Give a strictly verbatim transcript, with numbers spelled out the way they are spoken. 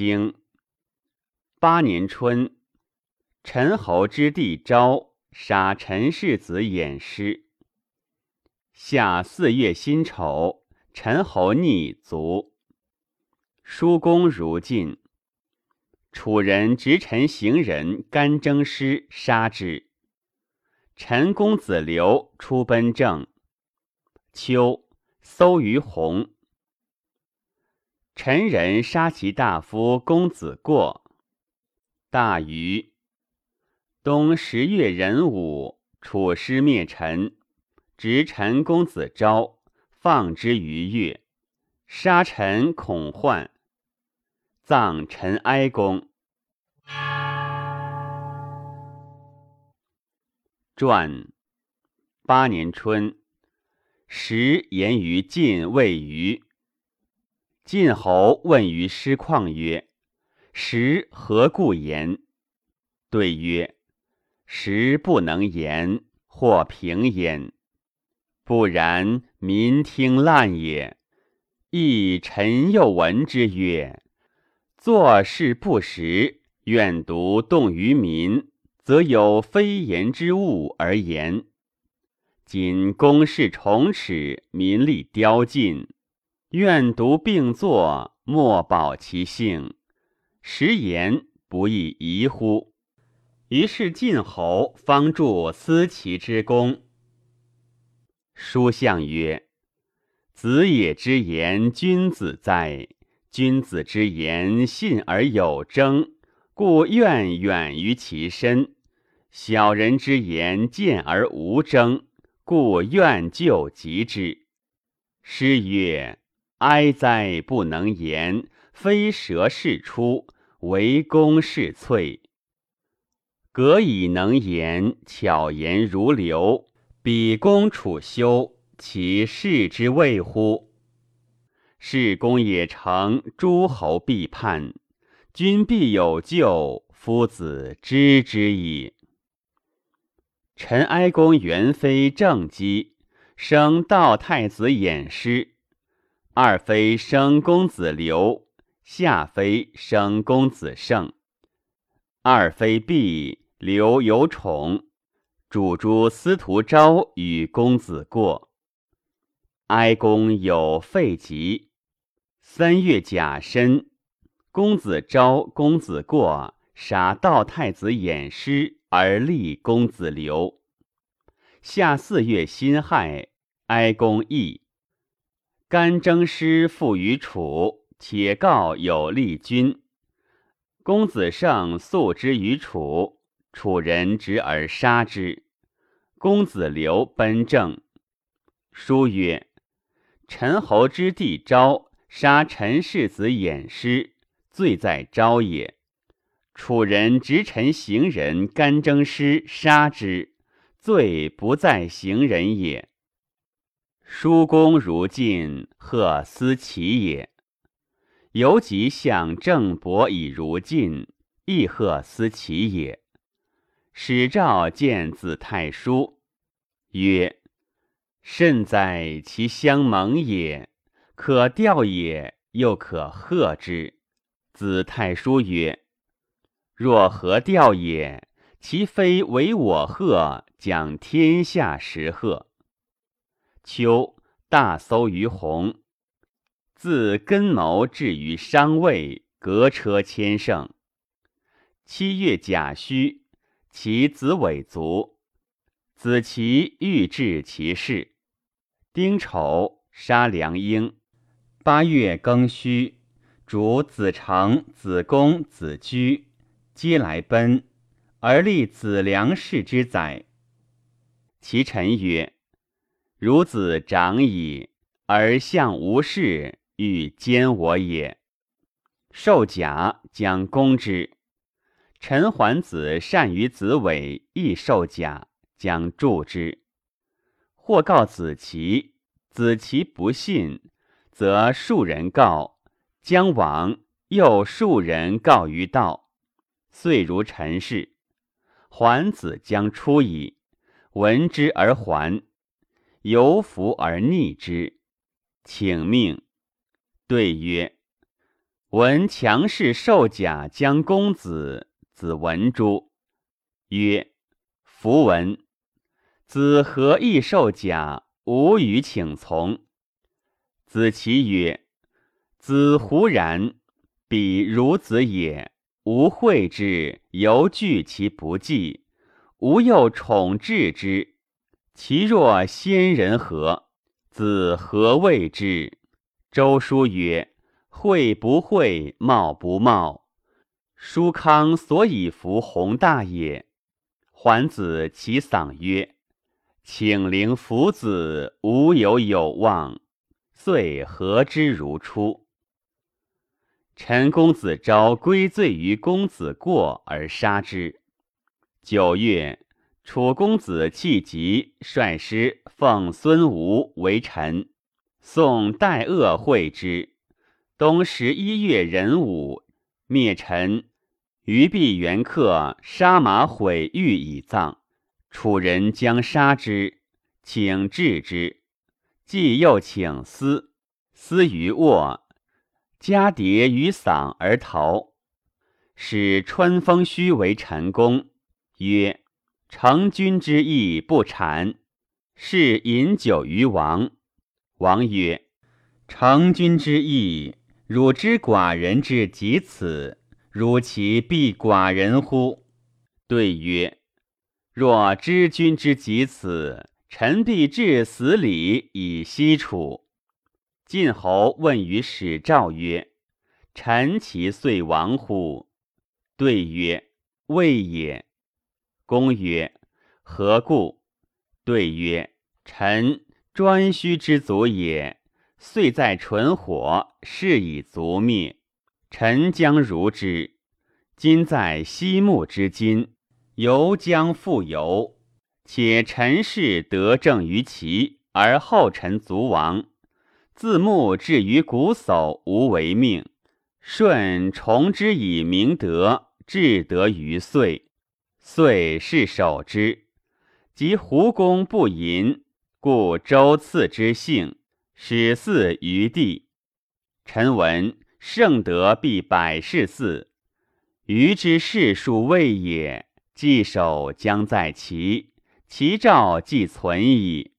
京。八年春，陈侯之弟昭杀陈氏子偃师。夏四月辛丑，陈侯逆卒。叔公如晋。楚人执陈行人干征师杀之。陈公子刘出奔郑。秋，搜于洪。陈人杀其大夫公子过。大虞。冬十月壬午，楚师灭陈，执陈公子昭，放之于越，杀陈孔焕，葬陈哀公。传。八年春，时言于晋谓虞。晋侯问于师旷曰：时何故言？对曰：时不能言，或平焉。不然，民听滥也。亦臣又闻之曰：做事不实，愿独动于民，则有非言之物而言。今公事重齿，民力凋尽，愿独并作，莫保其性，实言不亦宜乎？于是晋侯方助思齐之功。书相曰：子也之言君子哉，君子之言信而有征，故愿远于其身；小人之言见而无征，故愿就及之。诗曰：哀哉不能言，非舌是出，惟公是萃。格以能言，巧言如流，彼公楚修，其事之谓乎？是公也诚，诸侯必叛，君必有咎，夫子知之矣。陈哀公原非正姬，生道太子偃师；二妃生公子刘，下妃生公子胜。二妃毕，刘有宠，主诸司徒昭与公子过。哀公有废疾，三月甲申，公子昭、公子过杀道太子偃师，而立公子刘。夏四月辛亥，哀公缢。干征师附于楚，且告有立君。公子胜诉之于楚，楚人执而杀之。公子刘奔郑。书曰：陈侯之弟昭杀陈氏子偃师，罪在昭也。楚人执陈行人干征师杀之，罪不在行人也。叔公如晋，贺思齐也。由己想郑伯以如晋，亦贺思齐也。使赵见子太叔，曰：甚哉其相盟也，可吊也，又可贺之。子太叔曰：若何吊也？其非为我贺，讲天下时贺。秋，大搜于洪。自根谋至于商魏，革车千乘。七月甲戌，其子尾卒。子其欲治其事。丁丑，杀梁婴。八月庚戌，主子成、子公、子居，皆来奔，而立子梁氏之宰。其臣曰：孺子长矣，而相无事，欲奸我也。授甲，将攻之。陈桓子善于子尾，亦授甲，将助之。或告子其，子其不信，则数人告，将往，又数人告于道。遂如陈氏。桓子将出矣，闻之而还，由服而逆之，请命。对曰：闻强氏受甲将公子，子闻诸，曰：弗闻。子何意受甲？吾与请从。子其曰：子胡然，彼孺子也，吾惠之，犹惧其不济，吾又宠治之，其若先人何？子何谓之？周书曰：惠不惠，貌不貌，舒康所以服宏大也。桓子其丧曰：请陵夫子，无有有望。遂何之如初。陈公子昭归罪于公子过而杀之。九月，楚公子弃疾率师奉孙吴为臣，宋代恶会之。冬十一月壬午，灭陈，于必元客杀马毁玉以葬。楚人将杀之，请治之。既又请私，私于卧，加叠于嗓而逃。使春风须为陈公，曰：成君之意不谄，是饮酒于王。王曰：成君之意，汝知寡人之及此，汝其必寡人乎？对曰：若知君之及此，臣必至死里以息楚。晋侯问于使赵曰：臣其遂亡乎？对曰：未也。公曰：何故？对曰：臣颛顼之族也，遂在唇火，是以族灭。臣将如之。今在西木之今，犹将复游，且陈氏得政于齐，而后陈卒亡，自牧至于瞽叟，无为命。舜崇之以明德，至德于岁，岁是守之。及胡公不淫，故周次之姓，始祀于地。臣闻圣德必百世祀，余之世数未也。既守将在齐，其兆既存矣。